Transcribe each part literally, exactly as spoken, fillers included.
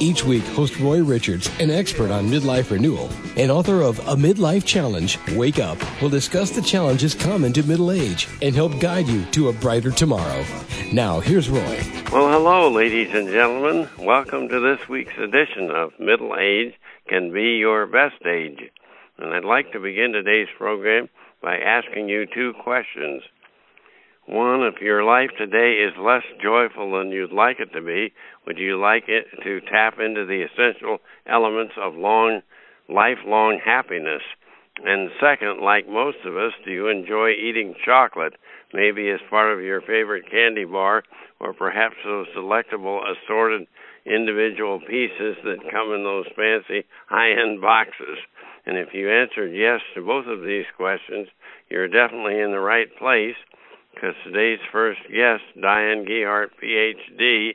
Each week, host Roy Richards, an expert on midlife renewal and author of A Midlife Challenge, Wake Up, will discuss the challenges common to middle age and help guide you to a brighter tomorrow. Now, here's Roy. Well, hello, ladies and gentlemen. Welcome to this week's edition of Middle Age Can Be Your Best Age. And I'd like to begin today's program by asking you two questions. One, if your life today is less joyful than you'd like it to be, would you like it to tap into the essential elements of long, lifelong happiness? And second, like most of us, do you enjoy eating chocolate, maybe as part of your favorite candy bar, or perhaps those delectable assorted individual pieces that come in those fancy high-end boxes? And if you answered yes to both of these questions, you're definitely in the right place, because today's first guest, Diane Gehart, P H D,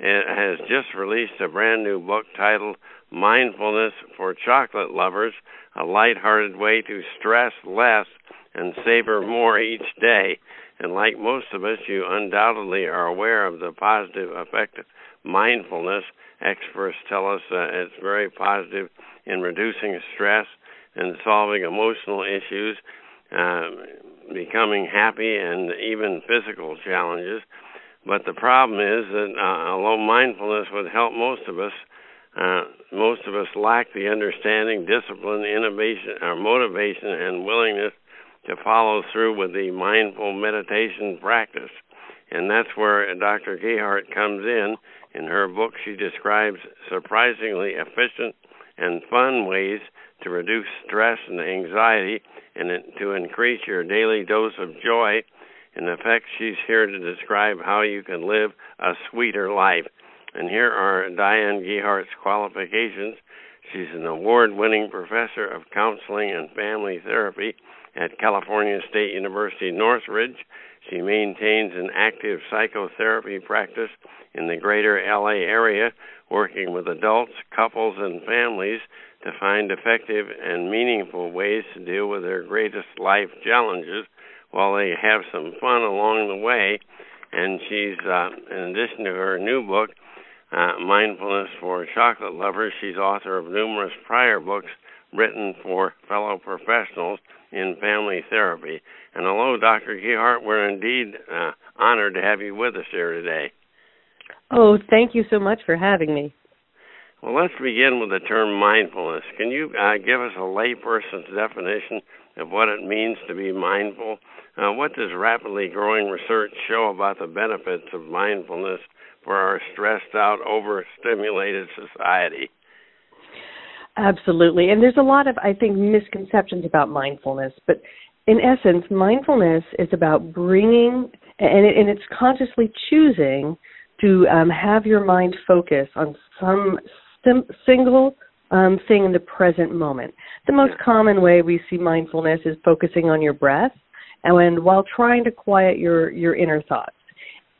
has just released a brand new book titled Mindfulness for Chocolate Lovers, A Lighthearted Way to Stress Less and Savor More Each Day. And like most of us, you undoubtedly are aware of the positive effect of mindfulness. Experts tell us uh, it's very positive in reducing stress and solving emotional issues, Uh, becoming happy, and even physical challenges. But the problem is that uh, although mindfulness would help most of us, uh, most of us lack the understanding, discipline, innovation, or motivation, and willingness to follow through with the mindful meditation practice. And that's where Doctor Gehart comes in. In her book, she describes surprisingly efficient and fun ways to reduce stress and anxiety and to increase your daily dose of joy. In effect, she's here to describe how you can live a sweeter life. And here are Diane Gehart's qualifications. She's an award-winning professor of counseling and family therapy at California State University, Northridge. She maintains an active psychotherapy practice in the greater L A area, working with adults, couples, and families to find effective and meaningful ways to deal with their greatest life challenges while they have some fun along the way. And she's, uh, in addition to her new book, uh, Mindfulness for Chocolate Lovers, she's author of numerous prior books written for fellow professionals in family therapy. And hello, Doctor Gehart, we're indeed uh, honored to have you with us here today. Oh, thank you so much for having me. Well, let's begin with the term mindfulness. Can you uh, give us a layperson's definition of what it means to be mindful? Uh, what does rapidly growing research show about the benefits of mindfulness for our stressed-out, overstimulated society? Absolutely. And there's a lot of, I think, misconceptions about mindfulness. But in essence, mindfulness is about bringing, and, it, and it's consciously choosing to um, have your mind focus on some sim- single um, thing in the present moment. The most common way we see mindfulness is focusing on your breath and when, while trying to quiet your, your inner thoughts.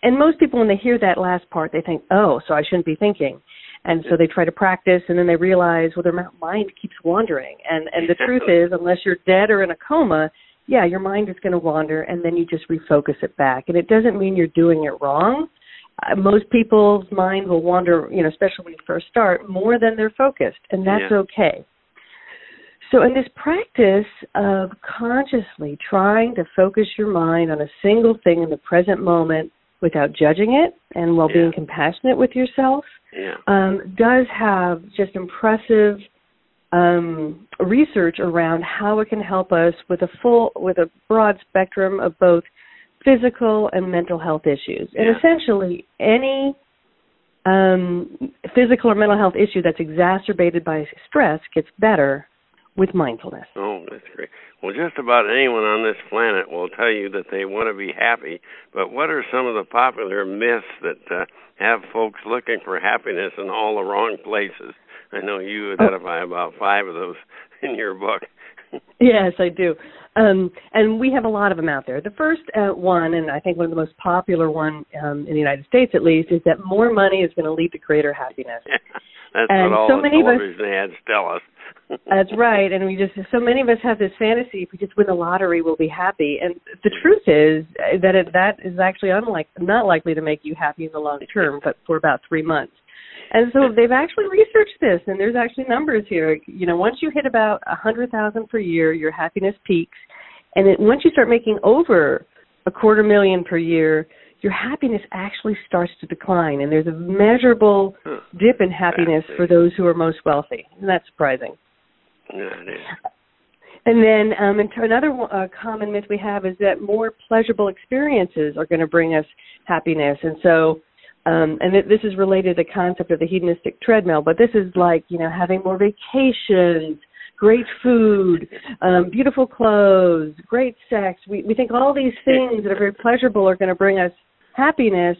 And most people, when they hear that last part, they think, oh, so I shouldn't be thinking. And so they try to practice, and then they realize, well, their mind keeps wandering. And, and the truth is, unless you're dead or in a coma, yeah, your mind is going to wander, and then you just refocus it back. And it doesn't mean you're doing it wrong. Uh, most people's mind will wander, you know, especially when you first start, more than they're focused, and that's yeah. okay. So in this practice of consciously trying to focus your mind on a single thing in the present moment without judging it and while yeah. being compassionate with yourself yeah. um, does have just impressive um, research around how it can help us with a full, with a broad spectrum of both physical and mental health issues. And yeah. essentially, any um, physical or mental health issue that's exacerbated by stress gets better with mindfulness. Oh, that's great. Well, just about anyone on this planet will tell you that they want to be happy, but what are some of the popular myths that uh, have folks looking for happiness in all the wrong places? I know you identify oh. about five of those in your book. Yes, I do. Um, and we have a lot of them out there. The first uh, one, and I think one of the most popular one um, in the United States at least, is that more money is going to lead to greater happiness. That's and what all so the many television of us, ads tell us. That's right. And we just so many of us have this fantasy, if we just win the lottery, we'll be happy. And the truth is that it, that is actually unlike, not likely to make you happy in the long term, but for about three months. And so they've actually researched this, and there's actually numbers here. You know, once you hit about one hundred thousand dollars per year, your happiness peaks. And it, once you start making over a quarter million per year, your happiness actually starts to decline. And there's a measurable huh. dip in happiness for those who are most wealthy. Isn't that surprising? Yeah, it is. And then um, and another uh, common myth we have is that more pleasurable experiences are going to bring us happiness. And so... Um, and it, this is related to the concept of the hedonistic treadmill, but this is like, you know, having more vacations, great food, um, beautiful clothes, great sex. We, we think all these things that are very pleasurable are going to bring us happiness,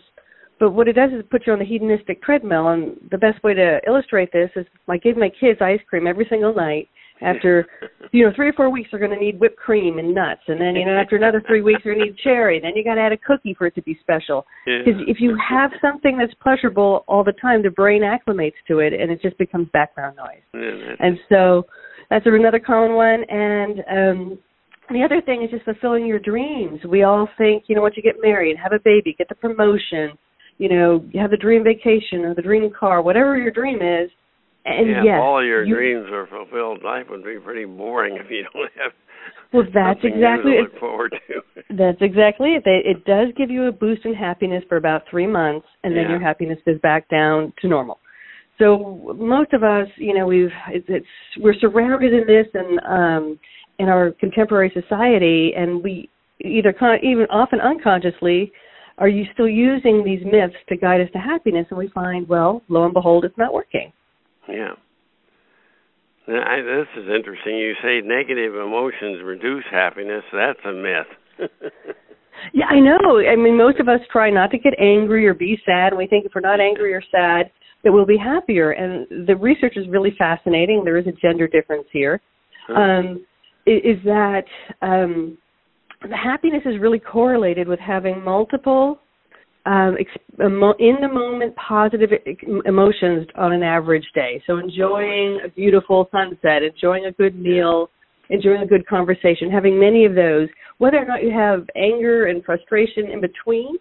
but what it does is put you on the hedonistic treadmill. And the best way to illustrate this is I give my kids ice cream every single night. After, you know, three or four weeks, they're going to need whipped cream and nuts. And then, you know, after another three weeks, they're going to need cherry. Then you got to add a cookie for it to be special. Because yeah. if you have something that's pleasurable all the time, the brain acclimates to it, and it just becomes background noise. Yeah. And so that's another common one. And um, the other thing is just fulfilling your dreams. We all think, you know, once you get married, have a baby, get the promotion, you know, have the dream vacation or the dream car, whatever your dream is. And yeah, yes, if all of your you, dreams are fulfilled, life would be pretty boring if you don't have well, that's something exactly new to look forward to. That's exactly it. They, it does give you a boost in happiness for about three months, and yeah. then your happiness is back down to normal. So most of us, you know, we've it's, it's we're surrounded in this and um, in our contemporary society, and we either con- even often unconsciously. Are you still using these myths to guide us to happiness? And we find, well, lo and behold, it's not working. Yeah. Now, I, this is interesting. You say negative emotions reduce happiness. That's a myth. Yeah, I know. I mean, most of us try not to get angry or be sad, and we think if we're not angry or sad, that we'll be happier. And the research is really fascinating. There is a gender difference here. Huh. Um, is that um, the happiness is really correlated with having multiple Um, in the moment, positive emotions on an average day. So enjoying a beautiful sunset, enjoying a good meal, enjoying a good conversation, having many of those, whether or not you have anger and frustration in between,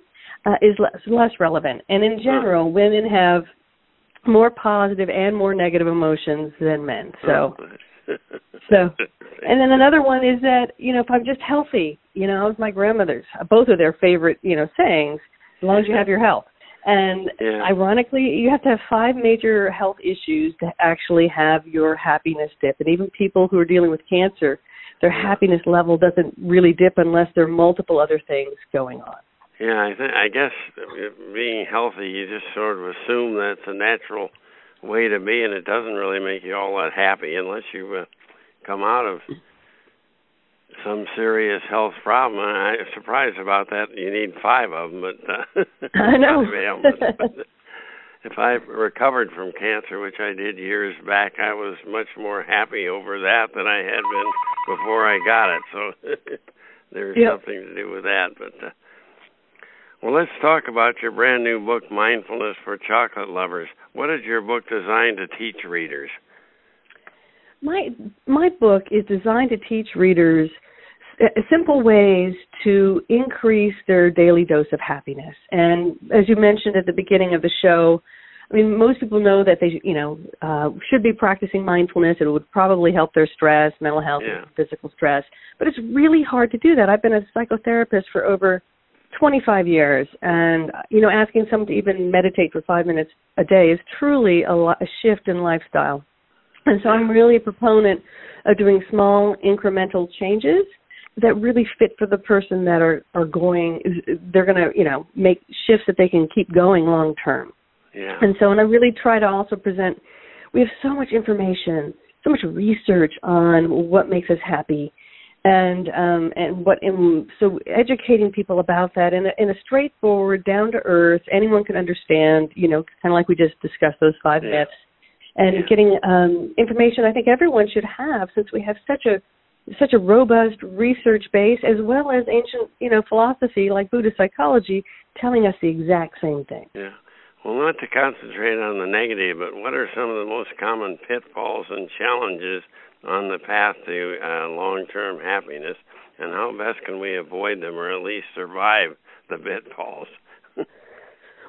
uh, is less, less relevant. And in general, women have more positive and more negative emotions than men. So, so, and then another one is that, you know, if I'm just healthy, you know, my grandmother's, both of their favorite, you know, sayings. As long as you have your health. And yeah. ironically, you have to have five major health issues to actually have your happiness dip. And even people who are dealing with cancer, their yeah. happiness level doesn't really dip unless there are multiple other things going on. Yeah, I, th- I guess being healthy, you just sort of assume that's a natural way to be, and it doesn't really make you all that happy unless you uh, come out of some serious health problem. I'm surprised about that. You need five of them. But, uh, I know. But if I recovered from cancer, which I did years back, I was much more happy over that than I had been before I got it. So there's yep. something to do with that. But uh, well, let's talk about your brand new book, Mindfulness for Chocolate Lovers. What is your book designed to teach readers? My my book is designed to teach readers simple ways to increase their daily dose of happiness. And as you mentioned at the beginning of the show, I mean, most people know that they, you know, uh, should be practicing mindfulness. It would probably help their stress, mental health, yeah. and physical stress. But it's really hard to do that. I've been a psychotherapist for over twenty-five years, and, you know, asking someone to even meditate for five minutes a day is truly a, lo- a shift in lifestyle. And so I'm really a proponent of doing small incremental changes that really fit for the person that are, are going, they're going to, you know, make shifts that they can keep going long term. Yeah. And so, and I really try to also present, we have so much information, so much research on what makes us happy and, um, and what, and so educating people about that in a, in a straightforward, down to earth, anyone can understand, you know, kind of like we just discussed those five yeah. myths. And yeah. getting um, information I think everyone should have, since we have such a such a robust research base, as well as ancient, you know, philosophy like Buddhist psychology telling us the exact same thing. Yeah. Well, not to concentrate on the negative, but what are some of the most common pitfalls and challenges on the path to uh, long-term happiness, and how best can we avoid them or at least survive the pitfalls?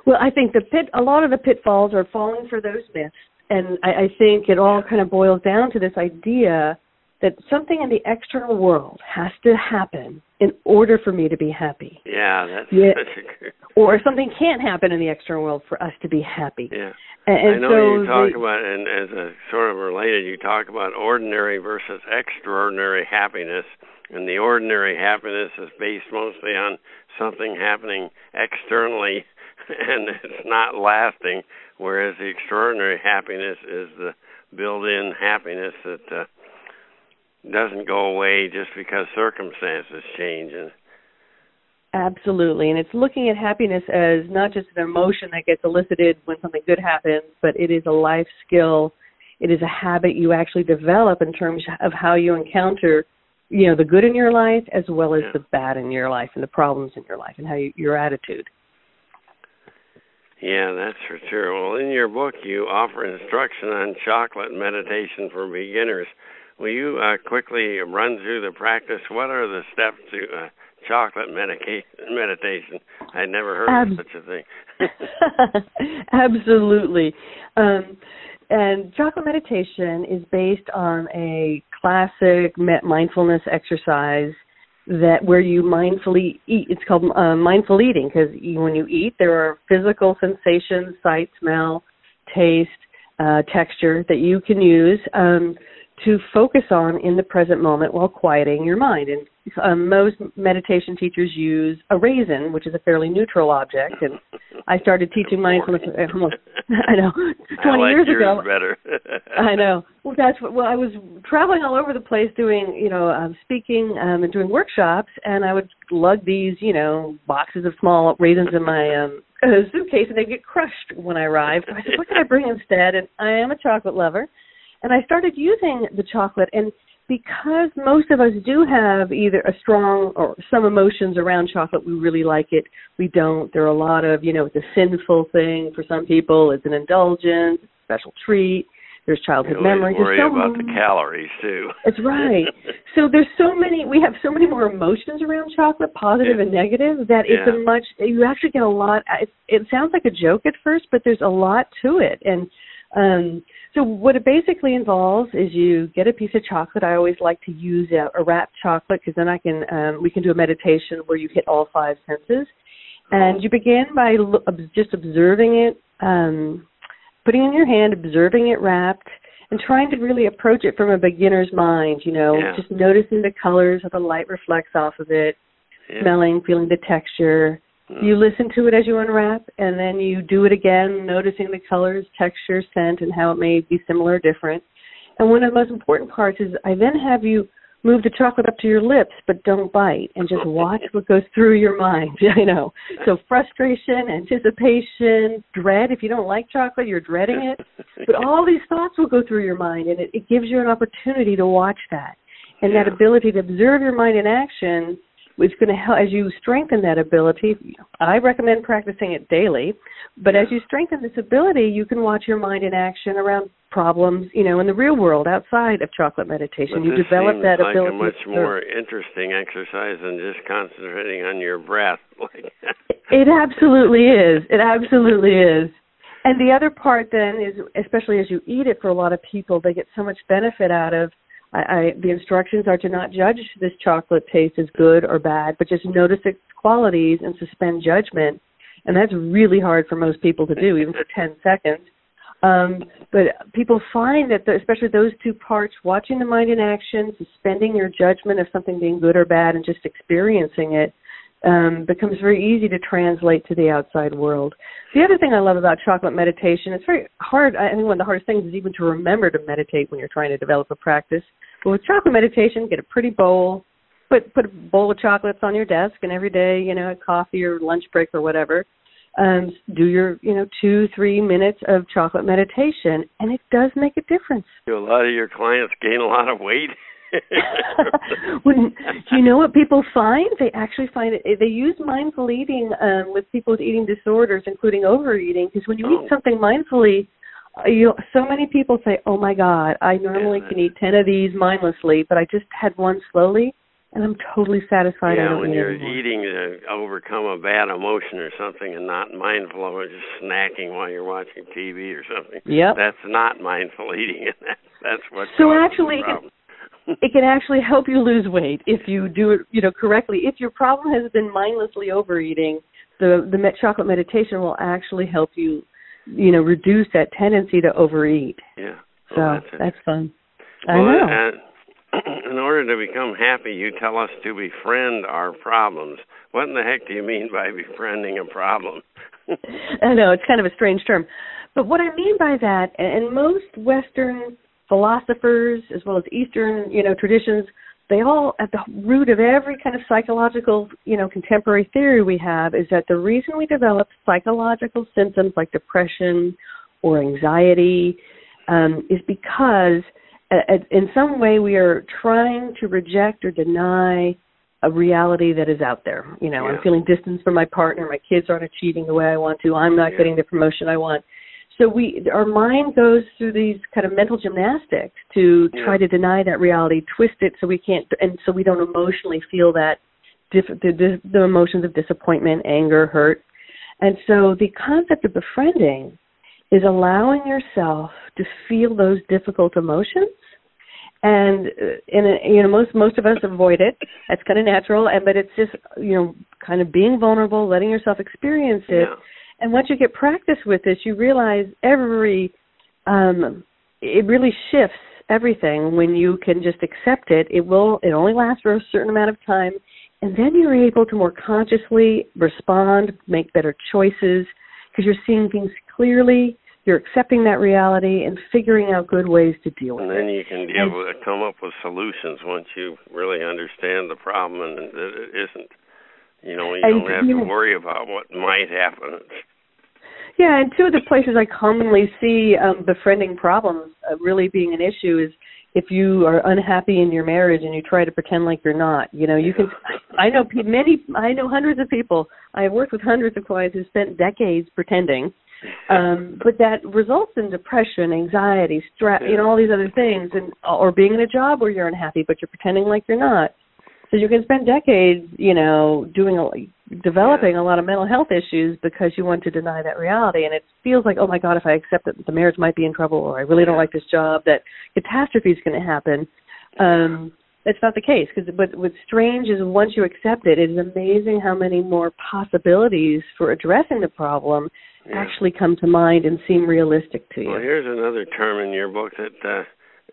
Well, I think the pit, a lot of the pitfalls are falling for those myths, and I, I think it all kind of boils down to this idea that something in the external world has to happen in order for me to be happy. Yeah, that's yeah. such a good... Or something can't happen in the external world for us to be happy. Yeah, and, and I know so you talk the, about, and as a sort of related, you talk about ordinary versus extraordinary happiness, and the ordinary happiness is based mostly on something happening externally, and it's not lasting, whereas the extraordinary happiness is the built-in happiness that... Uh, doesn't go away just because circumstances change. Absolutely, and it's looking at happiness as not just an emotion that gets elicited when something good happens, but it is a life skill. It is a habit you actually develop in terms of how you encounter, you know, the good in your life as well as yeah. the bad in your life and the problems in your life and how you, your attitude. Yeah, that's for sure. Well, in your book, you offer instruction on chocolate meditation for beginners. Will you uh, quickly run through the practice? What are the steps to uh, chocolate medica- meditation? I never heard Ab- of such a thing. Absolutely. Um, and chocolate meditation is based on a classic mindfulness exercise that where you mindfully eat. It's called uh, mindful eating because when you eat, there are physical sensations, sight, smell, taste, uh, texture that you can use Um to focus on in the present moment while quieting your mind. And um, most meditation teachers use a raisin, which is a fairly neutral object. And I started teaching mindfulness almost, I know, twenty I like years ago. Better. I know. Well, that's what, well, I was traveling all over the place doing, you know, um, speaking um, and doing workshops, and I would lug these, you know, boxes of small raisins in my um, suitcase, and they'd get crushed when I arrived. So I said, what can I bring instead? And I am a chocolate lover. And I started using the chocolate, and because most of us do have either a strong or some emotions around chocolate, we really like it, we don't. There are a lot of, you know, it's a sinful thing for some people. It's an indulgence, special treat. There's childhood memories. You worry about the calories, too. That's right. So there's so many, we have so many more emotions around chocolate, positive yeah. and negative, that yeah. it's a much, you actually get a lot, it, it sounds like a joke at first, but there's a lot to it. And Um, so what it basically involves is you get a piece of chocolate. I always like to use a, a wrapped chocolate because then I can um, we can do a meditation where you hit all five senses. And you begin by lo- just observing it, um, putting it in your hand, observing it wrapped, and trying to really approach it from a beginner's mind, you know, yeah. just noticing the colors, how the light reflects off of it, yeah. smelling, feeling the texture. You listen to it as you unwrap, and then you do it again, noticing the colors, texture, scent, and how it may be similar or different. And one of the most important parts is I then have you move the chocolate up to your lips, but don't bite, and just watch what goes through your mind. I know. So frustration, anticipation, dread. If you don't like chocolate, you're dreading it. But all these thoughts will go through your mind, and it, it gives you an opportunity to watch that. And that ability to observe your mind in action, it's going to help as you strengthen that ability. I recommend practicing it daily, but as you strengthen this ability, you can watch your mind in action around problems, you know, in the real world outside of chocolate meditation. But you develop that like ability. It's like a much more interesting exercise than just concentrating on your breath. It absolutely is. It absolutely is. And the other part then is, especially as you eat it, for a lot of people, they get so much benefit out of. I, the instructions are to not judge this chocolate taste as good or bad, but just notice its qualities and suspend judgment. And that's really hard for most people to do, even for ten seconds. Um, but people find that, the, especially those two parts, watching the mind in action, suspending your judgment of something being good or bad and just experiencing it, um, becomes very easy to translate to the outside world. The other thing I love about chocolate meditation, it's very hard. I think one of the hardest things is even to remember to meditate when you're trying to develop a practice. But with chocolate meditation, get a pretty bowl, put put a bowl of chocolates on your desk, and every day, you know, a coffee or lunch break or whatever, um, do your, you know, two, three minutes of chocolate meditation, and it does make a difference. Do a lot of your clients gain a lot of weight? When, do you know what people find? They actually find it. They use mindful eating um, with people with eating disorders, including overeating, because when you oh. eat something mindfully, you so many people say, oh, my God, I normally yeah. can eat ten of these mindlessly, but I just had one slowly. And I'm totally satisfied. Yeah, when you're anymore. eating to overcome a bad emotion or something and not mindful of it, just snacking while you're watching T V or something. Yep. That's not mindful eating. And that, that's what So actually, it can, it can actually help you lose weight if you do it, you know, correctly. If your problem has been mindlessly overeating, the, the chocolate meditation will actually help you, you know, reduce that tendency to overeat. Yeah. Well, so that's, that's fun. Well, I know. Uh, In order to become happy, you tell us to befriend our problems. What in the heck do you mean by befriending a problem? I know, it's kind of a strange term. But what I mean by that, and most Western philosophers as well as Eastern, you know, traditions, they all, at the root of every kind of psychological, you know, contemporary theory we have is that the reason we develop psychological symptoms like depression or anxiety um, is because in some way, we are trying to reject or deny a reality that is out there. You know, yeah. I'm feeling distance from my partner. My kids aren't achieving the way I want to. I'm not yeah. getting the promotion I want. So we, our mind goes through these kind of mental gymnastics to yeah. try to deny that reality, twist it so we can't, and so we don't emotionally feel that diff, the, the emotions of disappointment, anger, hurt. And so the concept of befriending is allowing yourself to feel those difficult emotions. And, in a, you know, most most of us avoid it. That's kind of natural. And But it's just, you know, kind of being vulnerable, letting yourself experience it. Yeah. And once you get practice with this, you realize every, um, it really shifts everything when you can just accept it. It will, it only lasts for a certain amount of time. And then you're able to more consciously respond, make better choices, because you're seeing things clearly, you're accepting that reality and figuring out good ways to deal with it. And then you can deal with, come up with solutions once you really understand the problem and that it isn't, you know, you don't have to worry about what might happen. Yeah, and two of the places I commonly see um, befriending problems uh, really being an issue is if you are unhappy in your marriage and you try to pretend like you're not, you know, you can, I know many, I know hundreds of people, I've worked with hundreds of clients who spent decades pretending, um, but that results in depression, anxiety, stress, you know, all these other things, and or being in a job where you're unhappy, but you're pretending like you're not. So you can spend decades, you know, doing, a, developing yeah. a lot of mental health issues because you want to deny that reality. And it feels like, oh, my God, if I accept that the marriage might be in trouble or I really yeah. don't like this job, that catastrophe is going to happen. Um, that's not the case. Because what, what's strange is once you accept it, it is amazing how many more possibilities for addressing the problem yeah. actually come to mind and seem realistic to you. Well, here's another term in your book that... Uh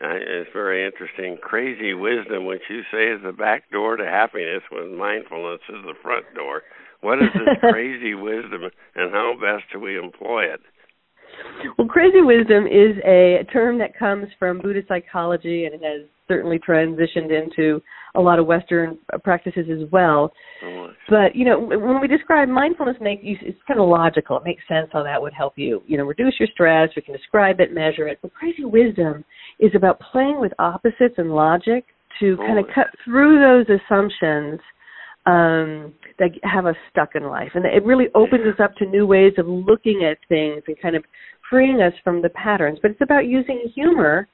Uh, it's very interesting. Crazy wisdom, which you say is the back door to happiness, when mindfulness is the front door. What is this crazy wisdom, and how best do we employ it? Well, crazy wisdom is a term that comes from Buddhist psychology, and it has certainly transitioned into a lot of Western practices as well. Oh, but, you know, when we describe mindfulness, make it's kind of logical. It makes sense how that would help you, you know, reduce your stress. We can describe it, measure it. But crazy wisdom is about playing with opposites and logic to oh, kind of cut through those assumptions um, that have us stuck in life. And it really opens us up to new ways of looking at things and kind of freeing us from the patterns. But it's about using humor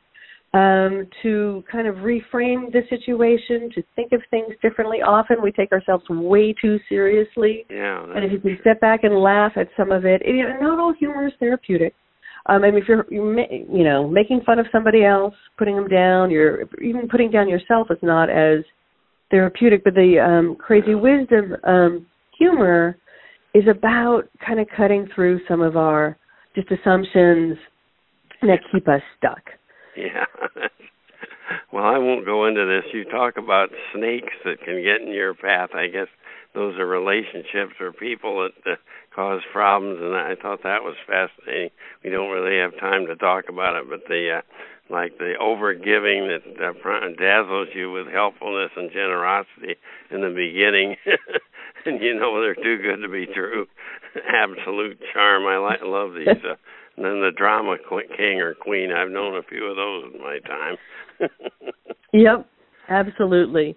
Um, to kind of reframe the situation, to think of things differently. Often we take ourselves way too seriously. Yeah, and if you can step back and laugh at some of it, you know, not all humor is therapeutic. Um, I mean, if you're, you know, making fun of somebody else, putting them down, you're even putting down yourself is not as therapeutic. But the um, crazy wisdom um, humor is about kind of cutting through some of our just assumptions that keep us stuck. Yeah. Well, I won't go into this. You talk about snakes that can get in your path. I guess those are relationships or people that uh, cause problems, and I thought that was fascinating. We don't really have time to talk about it, but the uh, like the overgiving that uh, dazzles you with helpfulness and generosity in the beginning, and you know they're too good to be true. Absolute charm. I like, love these. Uh, And then the drama king or queen, I've known a few of those in my time. Yep. Absolutely.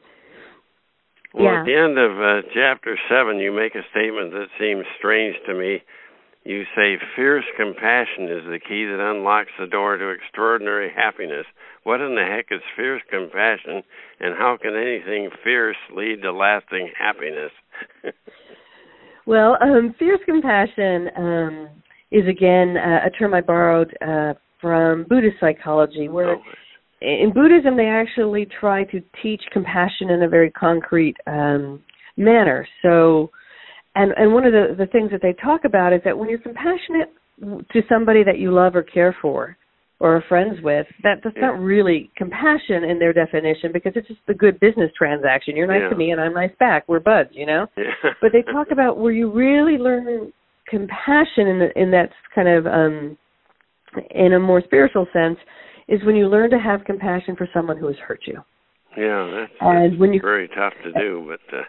Well, yeah. At the end of uh, chapter seven, you make a statement that seems strange to me. You say, fierce compassion is the key that unlocks the door to extraordinary happiness. What in the heck is fierce compassion, and how can anything fierce lead to lasting happiness? Well, um, fierce compassion um, is, again, uh, a term I borrowed uh, from Buddhist psychology, where oh. in Buddhism they actually try to teach compassion in a very concrete um, manner. So, and, and one of the, the things that they talk about is that when you're compassionate to somebody that you love or care for or are friends with, that, that's yeah. not really compassion in their definition, because it's just a good business transaction. You're nice yeah. to me and I'm nice back. We're buds, you know? Yeah. But they talk about where you really learn compassion in, the, in that kind of, um, in a more spiritual sense, is when you learn to have compassion for someone who has hurt you. Yeah, that's, and that's when you, very tough to do, but... Uh...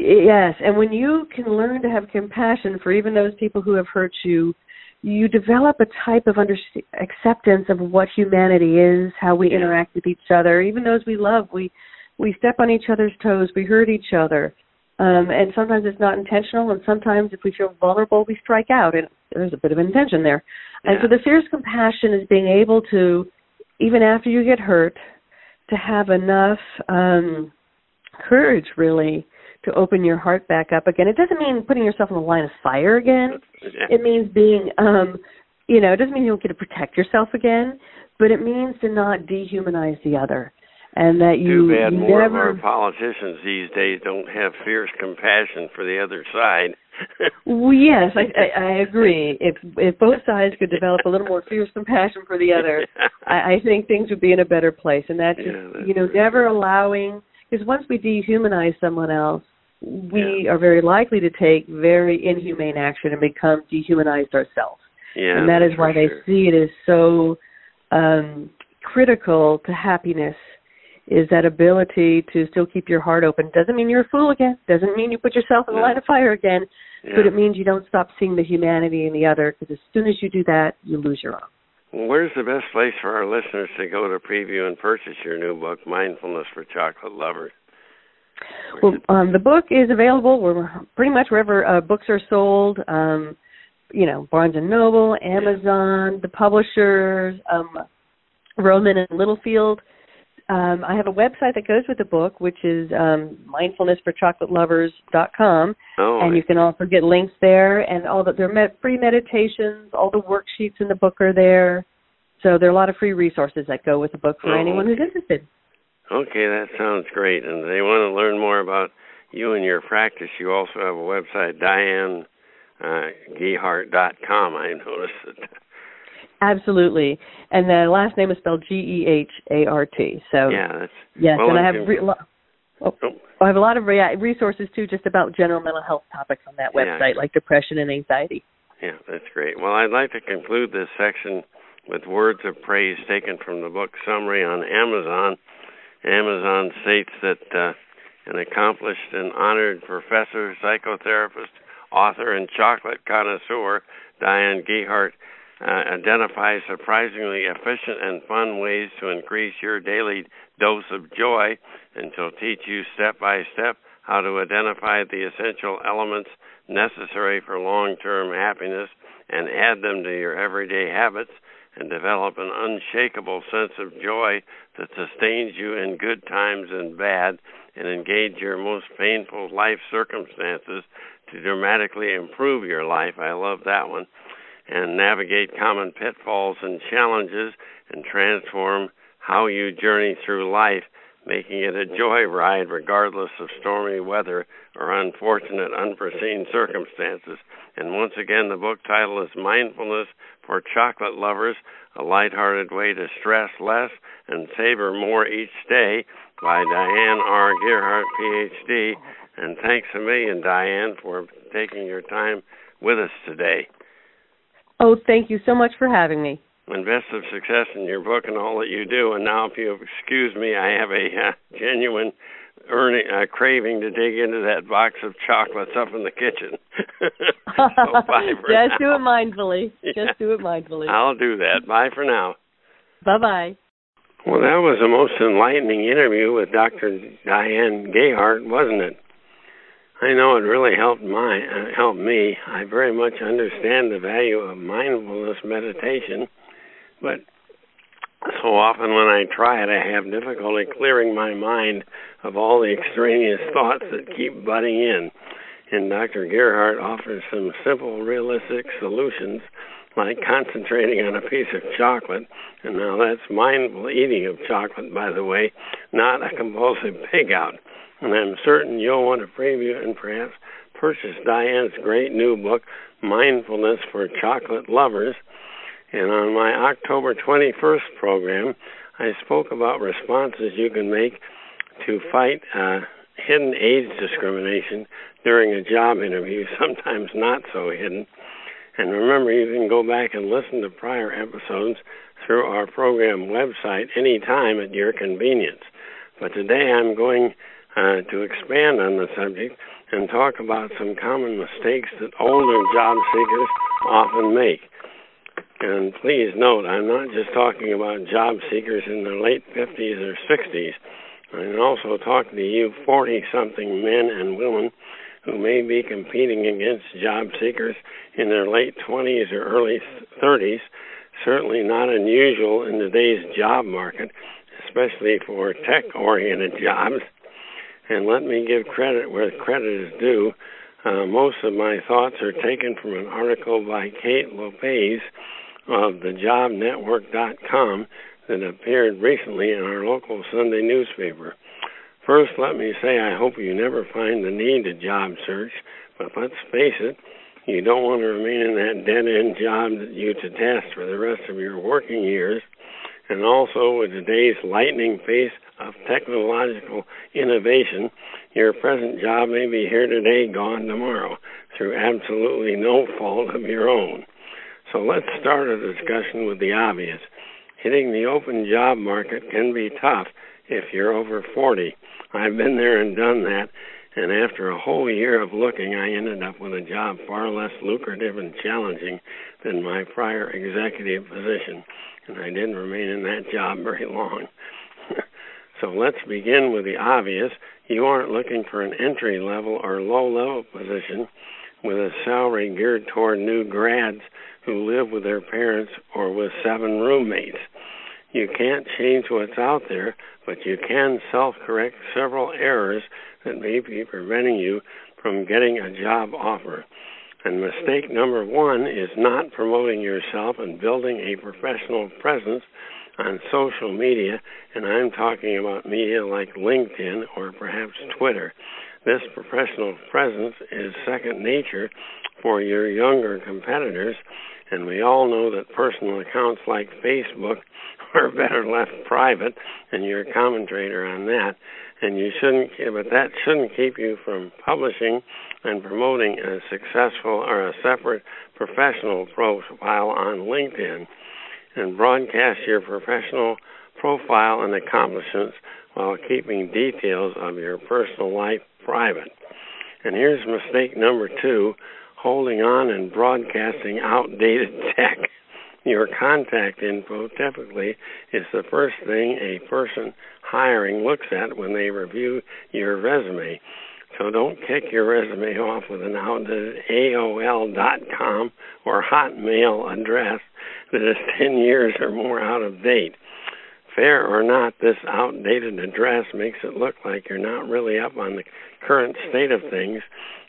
Yes, and when you can learn to have compassion for even those people who have hurt you, you develop a type of under- acceptance of what humanity is, how we yeah. interact with each other. Even those we love, we we step on each other's toes, we hurt each other. Um, and sometimes it's not intentional, and sometimes if we feel vulnerable, we strike out, and there's a bit of intention there. Yeah. And so the fierce compassion is being able to, even after you get hurt, to have enough um, courage, really, to open your heart back up again. It doesn't mean putting yourself in the line of fire again. Yeah. It means being, um, you know, it doesn't mean you don't get to protect yourself again, but it means to not dehumanize the other. And that you Too bad never... more of our politicians these days don't have fierce compassion for the other side. Well, yes, I, I, I agree. If if both sides could develop a little more fierce compassion for the other, yeah. I, I think things would be in a better place. And that's just, yeah, that's you know, true. never allowing... Because once we dehumanize someone else, we yeah. are very likely to take very inhumane action and become dehumanized ourselves. Yeah, and that is why sure. they see it as so um, critical to happiness, is that ability to still keep your heart open. Doesn't mean you're a fool again. Doesn't mean you put yourself in the yeah. line of fire again. Yeah. But it means you don't stop seeing the humanity in the other, because as soon as you do that, you lose your own. Where's the best place for our listeners to go to preview and purchase your new book, Mindfulness for Chocolate Lovers? Well, um, the book is available where, pretty much wherever uh, books are sold, um, you know, Barnes and Noble, Amazon, yeah. the publishers, um, Roman and Littlefield. Um, I have a website that goes with the book, which is um, Mindfulness For Chocolate Lovers dot com, oh, and you can also get links there, and all the there are free meditations, all the worksheets in the book are there, so there are a lot of free resources that go with the book for oh, anyone who's interested. Okay, that sounds great, and if they want to learn more about you and your practice, you also have a website, Diane Gehart dot com, I noticed that. Absolutely. And the last name is spelled G E H A R T. So, yeah, that's, yes, well, and I have, re- lo- oh, oh. I have a lot of re- resources, too, just about general mental health topics on that website, yeah. like depression and anxiety. Yeah, that's great. Well, I'd like to conclude this section with words of praise taken from the book summary on Amazon. Amazon states that uh, an accomplished and honored professor, psychotherapist, author, and chocolate connoisseur, Diane Gehart, Uh, identify surprisingly efficient and fun ways to increase your daily dose of joy, and she'll teach you step by step how to identify the essential elements necessary for long-term happiness and add them to your everyday habits and develop an unshakable sense of joy that sustains you in good times and bad, and engage your most painful life circumstances to dramatically improve your life. I love that one. And navigate common pitfalls and challenges and transform how you journey through life, making it a joyride regardless of stormy weather or unfortunate, unforeseen circumstances. And once again, the book title is Mindfulness for Chocolate Lovers, a lighthearted way to stress less and savor more each day, by Diane R. Gehart, P H D And thanks a million, Diane, for taking your time with us today. Oh, thank you so much for having me. And best of success in your book and all that you do. And now, if you'll excuse me, I have a uh, genuine earning, uh, craving to dig into that box of chocolates up in the kitchen. So bye for now. Just do it mindfully. Yeah. Just do it mindfully. I'll do that. Bye for now. Bye-bye. Well, that was the most enlightening interview with Doctor Diane Gehart, wasn't it? I know it really helped my uh, helped me. I very much understand the value of mindfulness meditation, but so often when I try it, I have difficulty clearing my mind of all the extraneous thoughts that keep butting in. And Doctor Gehart offers some simple, realistic solutions, like concentrating on a piece of chocolate. And now that's mindful eating of chocolate, by the way, not a compulsive pig-out. And I'm certain you'll want to preview and perhaps purchase Diane's great new book, Mindfulness for Chocolate Lovers. And on my October twenty-first program, I spoke about responses you can make to fight uh, hidden age discrimination during a job interview, sometimes not so hidden. And remember, you can go back and listen to prior episodes through our program website anytime at your convenience. But today I'm going uh, to expand on the subject and talk about some common mistakes that older job seekers often make. And please note, I'm not just talking about job seekers in their late fifties or sixties. I'm also talking to you forty-something men and women who may be competing against job seekers in their late twenties or early thirties, certainly not unusual in today's job market, especially for tech-oriented jobs. And let me give credit where credit is due. Uh, most of my thoughts are taken from an article by Kate Lopez of the job network dot com that appeared recently in our local Sunday newspaper. First, let me say I hope you never find the need to job search, but let's face it, you don't want to remain in that dead-end job that you detest for the rest of your working years. And also, with today's lightning pace of technological innovation, your present job may be here today, gone tomorrow, through absolutely no fault of your own. So let's start a discussion with the obvious. Hitting the open job market can be tough if you're over forty. I've been there and done that, and after a whole year of looking, I ended up with a job far less lucrative and challenging than my prior executive position, and I didn't remain in that job very long. So let's begin with the obvious. You aren't looking for an entry-level or low-level position with a salary geared toward new grads who live with their parents or with seven roommates. You can't change what's out there, but you can self-correct several errors that may be preventing you from getting a job offer. And mistake number one is not promoting yourself and building a professional presence on social media, and I'm talking about media like LinkedIn or perhaps Twitter. This professional presence is second nature for your younger competitors, and we all know that personal accounts like Facebook are better left private, and you're a commentator on that. And you shouldn't, but that shouldn't keep you from publishing and promoting a successful or a separate professional profile on LinkedIn, and broadcast your professional profile and accomplishments while keeping details of your personal life private. And here's mistake number two, holding on and broadcasting outdated tech. Your contact info typically is the first thing a person hiring looks at when they review your resume. So don't kick your resume off with an outdated A O L dot com or Hotmail address that is ten years or more out of date. Fair or not, this outdated address makes it look like you're not really up on the current state of things,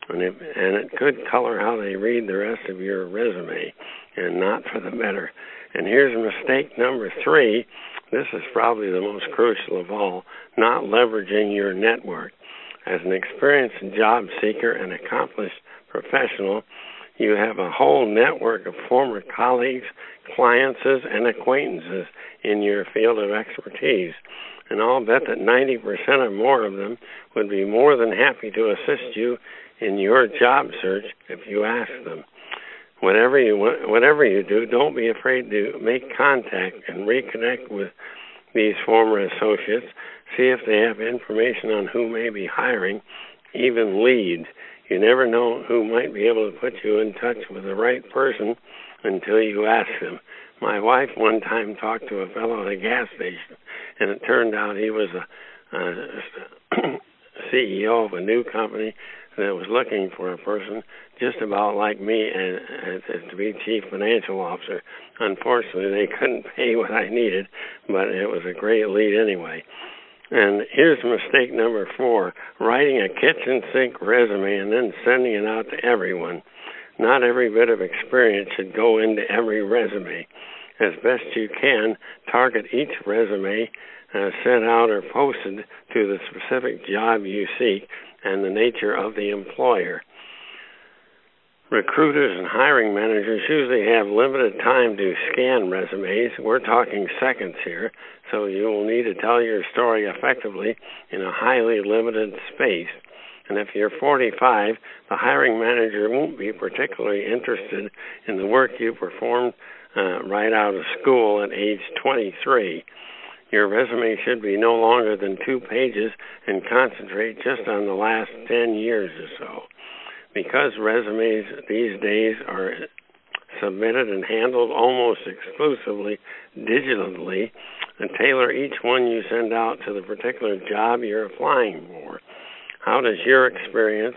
and it, and it could color how they read the rest of your resume, and not for the better. And here's mistake number three. This is probably the most crucial of all, not leveraging your network. As an experienced job seeker and accomplished professional, you have a whole network of former colleagues, clients, and acquaintances in your field of expertise. And I'll bet that ninety percent or more of them would be more than happy to assist you in your job search if you ask them. Whatever you whatever you do, don't be afraid to make contact and reconnect with these former associates. See if they have information on who may be hiring, even leads. You never know who might be able to put you in touch with the right person until you ask them. My wife one time talked to a fellow at a gas station, and it turned out he was a, a C E O of a new company that was looking for a person just about like me and, and to be chief financial officer. Unfortunately, they couldn't pay what I needed, but it was a great lead anyway. And here's mistake number four, writing a kitchen sink resume and then sending it out to everyone. Not every bit of experience should go into every resume. As best you can, target each resume uh, sent out or posted to the specific job you seek and the nature of the employer. Recruiters and hiring managers usually have limited time to scan resumes. We're talking seconds here, so you will need to tell your story effectively in a highly limited space. And if you're forty-five, the hiring manager won't be particularly interested in the work you performed uh, right out of school at age twenty-three. Your resume should be no longer than two pages and concentrate just on the last ten years or so. Because resumes these days are submitted and handled almost exclusively digitally, and tailor each one you send out to the particular job you're applying for. How does your experience,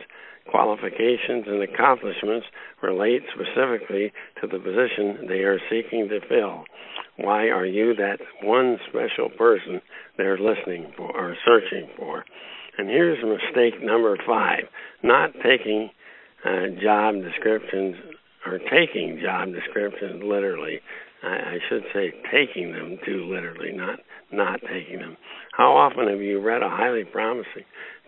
qualifications, and accomplishments relate specifically to the position they are seeking to fill? Why are you that one special person they're listening for or searching for? And here's mistake number five, not taking uh, job descriptions or taking job descriptions literally. I, I should say taking them too literally, not not taking them. How often have you read a highly promising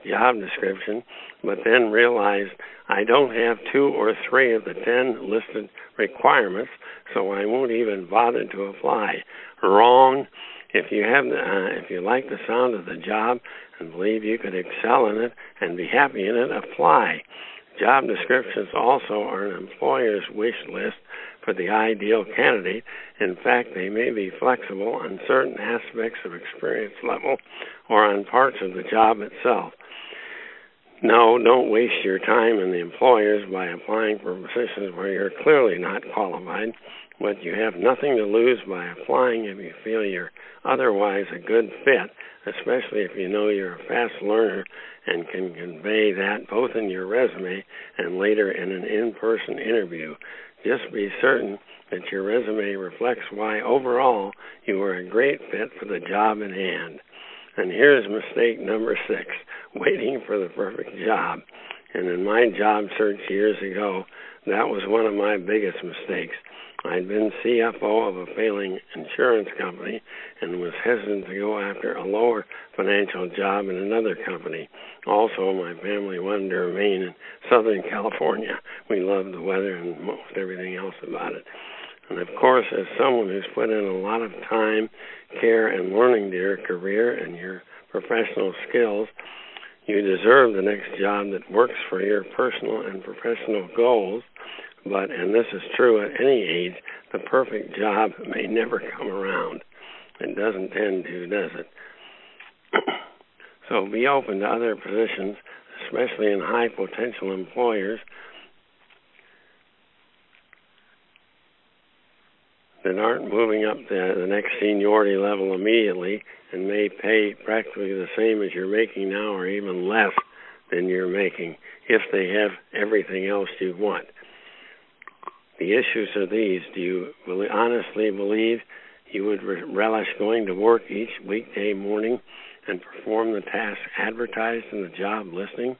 job description, but then realized I don't have two or three of the ten listed requirements, so I won't even bother to apply? Wrong. If you have, the, uh, if you like the sound of the job and believe you could excel in it and be happy in it, apply. Job descriptions also are an employer's wish list for the ideal candidate. In fact, they may be flexible on certain aspects of experience level or on parts of the job itself. No, don't waste your time and the employers by applying for positions where you're clearly not qualified, but you have nothing to lose by applying if you feel you're otherwise a good fit, especially if you know you're a fast learner and can convey that both in your resume and later in an in-person interview. Just be certain that your resume reflects why overall you are a great fit for the job at hand. And here's mistake number six, waiting for the perfect job. And in my job search years ago, that was one of my biggest mistakes. I'd been C F O of a failing insurance company and was hesitant to go after a lower financial job in another company. Also, my family wanted to remain in Southern California. We loved the weather and most everything else about it. And of course, as someone who's put in a lot of time, care, and learning to your career and your professional skills, you deserve the next job that works for your personal and professional goals. But, and this is true at any age, the perfect job may never come around. It doesn't tend to, does it? So be open to other positions, especially in high potential employers that aren't moving up the, the next seniority level immediately and may pay practically the same as you're making now or even less than you're making if they have everything else you want. The issues are these. Do you really honestly believe you would re- relish going to work each weekday morning and perform the tasks advertised in the job listing?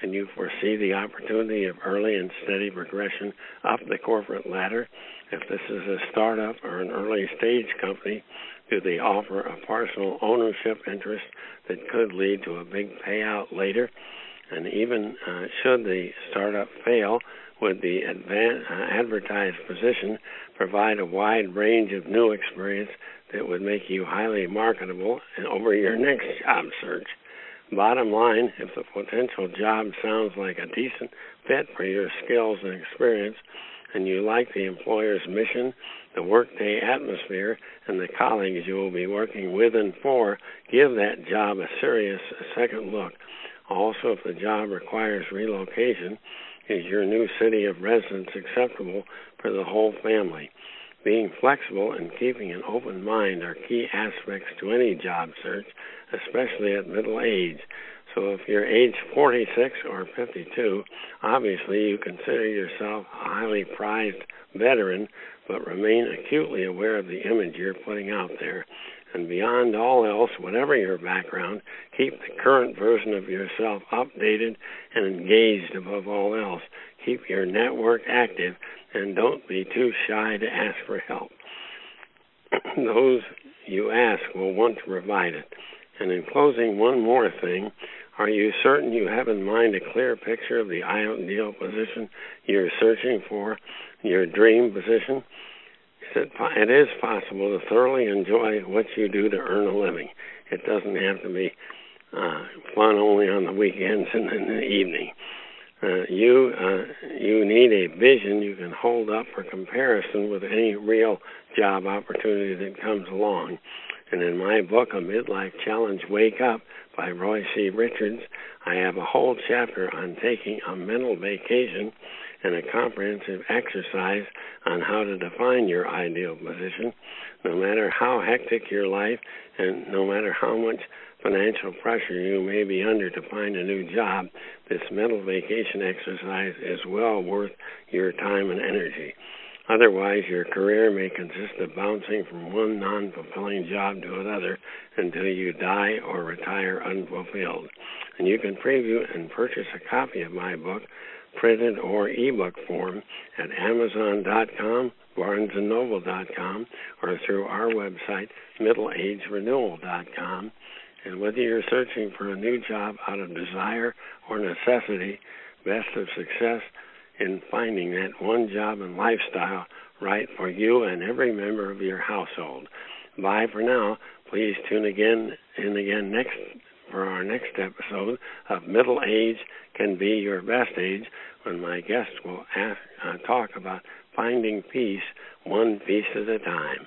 Can you foresee the opportunity of early and steady progression up the corporate ladder? If this is a startup or an early-stage company, do they offer a partial ownership interest that could lead to a big payout later? And even uh, should the startup fail, would the advan- uh, advertised position provide a wide range of new experience that would make you highly marketable over your next job search? Bottom line, if the potential job sounds like a decent fit for your skills and experience, and you like the employer's mission, the workday atmosphere, and the colleagues you will be working with and for, give that job a serious second look. Also, if the job requires relocation, is your new city of residence acceptable for the whole family? Being flexible and keeping an open mind are key aspects to any job search, especially at middle age. So if you're age forty-six or fifty-two, obviously you consider yourself a highly prized veteran, but remain acutely aware of the image you're putting out there. And beyond all else, whatever your background, keep the current version of yourself updated and engaged above all else. Keep your network active and don't be too shy to ask for help. Those you ask will want to provide it. And in closing, one more thing. Are you certain you have in mind a clear picture of the ideal position you're searching for, your dream position? It is possible to thoroughly enjoy what you do to earn a living. It doesn't have to be uh, fun only on the weekends and in the evening. Uh, you uh, you need a vision you can hold up for comparison with any real job opportunity that comes along. And in my book, A Midlife Challenge: Wake Up by Roy C. Richards, I have a whole chapter on taking a mental vacation and a comprehensive exercise on how to define your ideal position, no matter how hectic your life and no matter how much financial pressure you may be under to find a new job. This mental vacation exercise is well worth your time and energy. Otherwise, your career may consist of bouncing from one non-fulfilling job to another until you die or retire unfulfilled. And you can preview and purchase a copy of my book, printed or ebook form, at amazon dot com, barnes and noble dot com, or through our website, middle age renewal dot com. And whether you're searching for a new job out of desire or necessity, best of success in finding that one job and lifestyle right for you and every member of your household. Bye for now. Please tune again in again next for our next episode of Middle Age Can Be Your Best Age, when my guest will ask, uh, talk about finding peace one piece at a time.